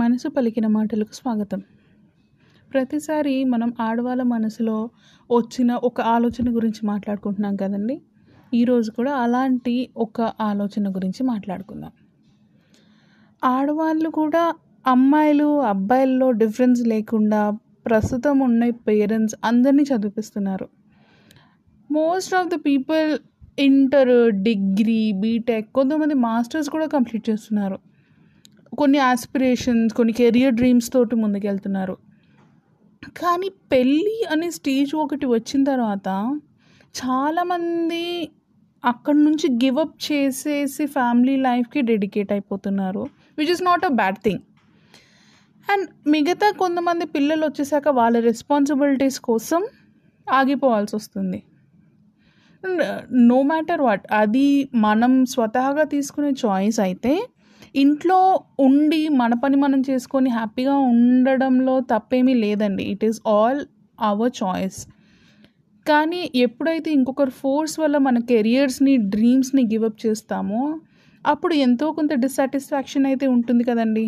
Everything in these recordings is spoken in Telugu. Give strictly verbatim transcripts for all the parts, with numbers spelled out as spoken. మనసు పలికిన మాటలకు స్వాగతం. ప్రతిసారి మనం ఆడవాళ్ళ మనసులో వచ్చిన ఒక ఆలోచన గురించి మాట్లాడుకుంటున్నాం కదండి. ఈరోజు కూడా అలాంటి ఒక ఆలోచన గురించి మాట్లాడుకుందాం. ఆడవాళ్ళు కూడా అమ్మాయిలు అబ్బాయిల్లో డిఫరెన్స్ లేకుండా ప్రస్తుతం ఉన్న పేరెంట్స్ అందరినీ చదివిస్తున్నారు. Most of the people inter, degree, BTech, కొంతమంది మాస్టర్స్ కూడా కంప్లీట్ చేస్తున్నారు. కొన్ని ఆస్పిరేషన్స్, కొన్ని కెరియర్ డ్రీమ్స్ తోటి ముందుకెళ్తున్నారు. కానీ పెళ్ళి అనే స్టేజ్ ఒకటి వచ్చిన తర్వాత చాలామంది అక్కడి నుంచి గివప్ చేసేసి ఫ్యామిలీ లైఫ్కి డెడికేట్ అయిపోతున్నారు, which is not a bad thing. And మిగతా కొంతమంది పిల్లలు వచ్చేసాక వాళ్ళ రెస్పాన్సిబిలిటీస్ కోసం ఆగిపోవాల్సి వస్తుంది. నో మ్యాటర్ వాట్, అది మనం స్వతహాగా తీసుకునే చాయిస్ అయితే ఇంట్లో ఉండి మన పని మనం చేసుకొని హ్యాపీగా ఉండడంలో తప్పేమీ లేదండి. It is all our choice. కానీ ఎప్పుడైతే ఇంకొకరి ఫోర్స్ వల్ల మన కెరియర్స్ని, డ్రీమ్స్ని గివప్ చేస్తామో అప్పుడు ఎంతో కొంత డిస్సాటిస్ఫాక్షన్ అయితే ఉంటుంది కదండి.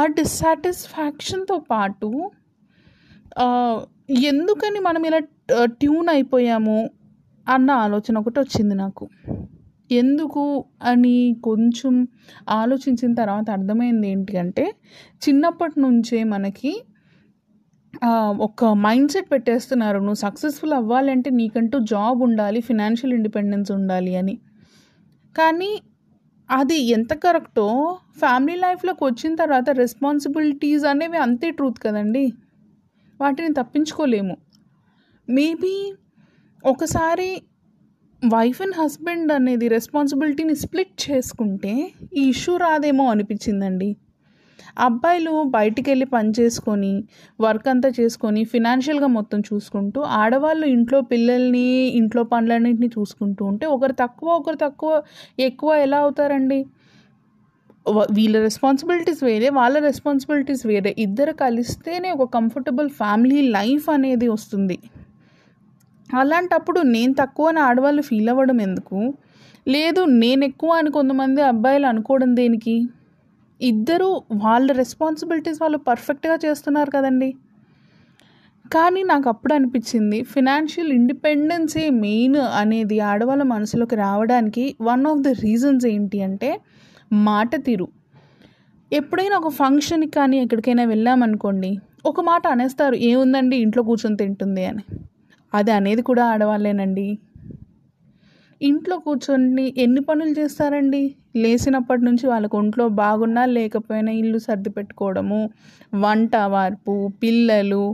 ఆ డిస్సాటిస్ఫాక్షన్తో పాటు ఎందుకని మనం ఇలా ట్యూన్ అయిపోయాము అన్న ఆలోచన ఒకటి వచ్చింది నాకు. ఎందుకు అని కొంచెం ఆలోచించిన తర్వాత అర్థమైంది ఏంటి అంటే, చిన్నప్పటి నుంచే మనకి ఒక మైండ్ సెట్ పెట్టేస్తున్నారు, నువ్వు సక్సెస్ఫుల్ అవ్వాలంటే నీకంటూ జాబ్ ఉండాలి, ఫినాన్షియల్ ఇండిపెండెన్స్ ఉండాలి అని. కానీ అది ఎంత కరెక్టో, ఫ్యామిలీ లైఫ్లోకి వచ్చిన తర్వాత రెస్పాన్సిబిలిటీస్ అనేవి అంతే ట్రూత్ కదండి, వాటిని తప్పించుకోలేము. మేబీ ఒకసారి వైఫ్ అండ్ హస్బెండ్ అనేది రెస్పాన్సిబిలిటీని స్ప్లిట్ చేసుకుంటే ఈ ఇష్యూ రాదేమో అనిపించిందండి. అబ్బాయిలు బయటికి వెళ్ళి పని చేసుకొని, వర్క్ అంతా చేసుకొని, ఫినాన్షియల్గా మొత్తం చూసుకుంటూ, ఆడవాళ్ళు ఇంట్లో పిల్లల్ని, ఇంట్లో పనులన్నింటినీ చూసుకుంటూ ఉంటే ఒకరు తక్కువ ఒకరు తక్కువ ఎక్కువ ఎలా అవుతారండి? వీళ్ళ రెస్పాన్సిబిలిటీస్ వేరే, వాళ్ళ రెస్పాన్సిబిలిటీస్ వేరే, ఇద్దరు కలిస్తేనే ఒక కంఫర్టబుల్ ఫ్యామిలీ లైఫ్ అనేది వస్తుంది. అలాంటప్పుడు నేను తక్కువ అని ఆడవాళ్ళు ఫీల్ అవ్వడం ఎందుకు? లేదు నేను ఎక్కువ అని కొంతమంది అబ్బాయిలు అనుకోవడం దేనికి? ఇద్దరు వాళ్ళ రెస్పాన్సిబిలిటీస్ వాళ్ళు పర్ఫెక్ట్గా చేస్తున్నారు కదండి. కానీ నాకు అప్పుడు అనిపించింది, ఫినాన్షియల్ ఇండిపెండెన్సే మెయిన్ అనేది ఆడవాళ్ళ మనసులోకి రావడానికి వన్ ఆఫ్ ది రీజన్స్ ఏంటి అంటే మాట తీరు. ఎప్పుడైనా ఒక ఫంక్షన్కి కానీ ఎక్కడికైనా వెళ్ళామనుకోండి, ఒక మాట అనేస్తారు, ఏముందండి ఇంట్లో కూర్చొని తింటుంది అని. అది అనేది కూడా ఆడవాళ్ళేనండి. ఇంట్లో కూర్చొని ఎన్ని పనులు చేస్తారండి? లేచినప్పటి నుంచి వాళ్ళకు ఒంట్లో బాగున్నా లేకపోయినా ఇల్లు సర్ది పెట్టుకోవడము, వంట వార్పు, పిల్లలు,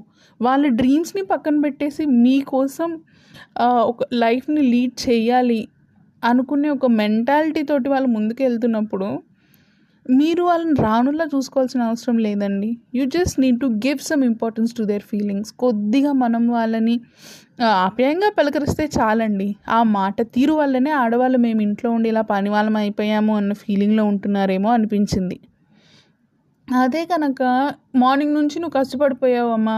వాళ్ళ డ్రీమ్స్ని పక్కన పెట్టేసి మీకోసం ఒక లైఫ్ని లీడ్ చేయాలి అనుకునే ఒక మెంటాలిటీ తోటి వాళ్ళు ముందుకు వెళ్తున్నప్పుడు మీరు వాళ్ళని రానులా చూసుకోవాల్సిన అవసరం లేదండి. You just need to give some importance to their feelings. కొద్దిగా మనం వాళ్ళని ఆప్యాయంగా పలకరిస్తే చాలండి. ఆ మాట తీరు వల్లనే ఆడవాళ్ళు మేము ఇంట్లో ఉండి ఇలా పని వాళ్ళం అయిపోయాము అన్న ఫీలింగ్లో ఉంటున్నారేమో అనిపించింది. అదే కనుక మార్నింగ్ నుంచి నువ్వు కష్టపడిపోయావమ్మా,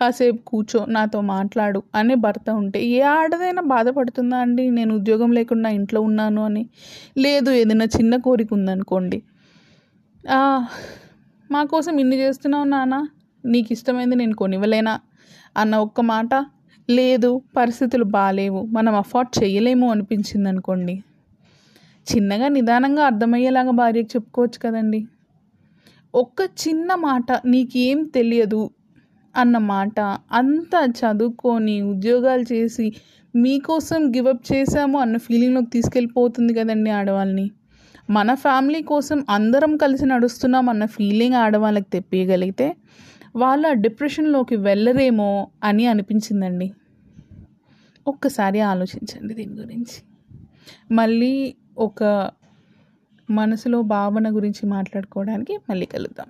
కాసేపు కూర్చో, నాతో మాట్లాడు అనే భర్త ఉంటే ఏ ఆడదైనా బాధపడుతుందా అండి? నేను ఉద్యోగం లేకుండా ఇంట్లో ఉన్నాను అని. లేదు, ఏదైనా చిన్న కోరిక ఉందనుకోండి, మా కోసం ఇన్ని చేస్తున్నావు నాన్న, నీకు ఇష్టమైంది నేను కొనివ్వలేనా అన్న ఒక్క మాట. లేదు పరిస్థితులు బాగాలేవు, మనం అఫోర్డ్ చేయలేము అనిపించింది అనుకోండి, చిన్నగా నిదానంగా అర్థమయ్యేలాగా భార్యకు చెప్పుకోవచ్చు కదండి. ఒక్క చిన్న మాట, నీకేం తెలియదు అన్నమాట. అంతా చదువుకొని ఉద్యోగాలు చేసి మీకోసం గివప్ చేసాము అన్న ఫీలింగ్లోకి తీసుకెళ్ళిపోతుంది కదండి ఆడవాళ్ళని. మన ఫ్యామిలీ కోసం అందరం కలిసి నడుస్తున్నాం అన్న ఫీలింగ్ ఆడవాళ్ళకి తెప్పియగలిగితే వాళ్ళ డిప్రెషన్లోకి వెళ్ళరేమో అని అనిపించిందండి. ఒక్కసారి ఆలోచించండి దీని గురించి. మళ్ళీ ఒక మనసులో భావన గురించి మాట్లాడుకోవడానికి మళ్ళీ కలుద్దాం.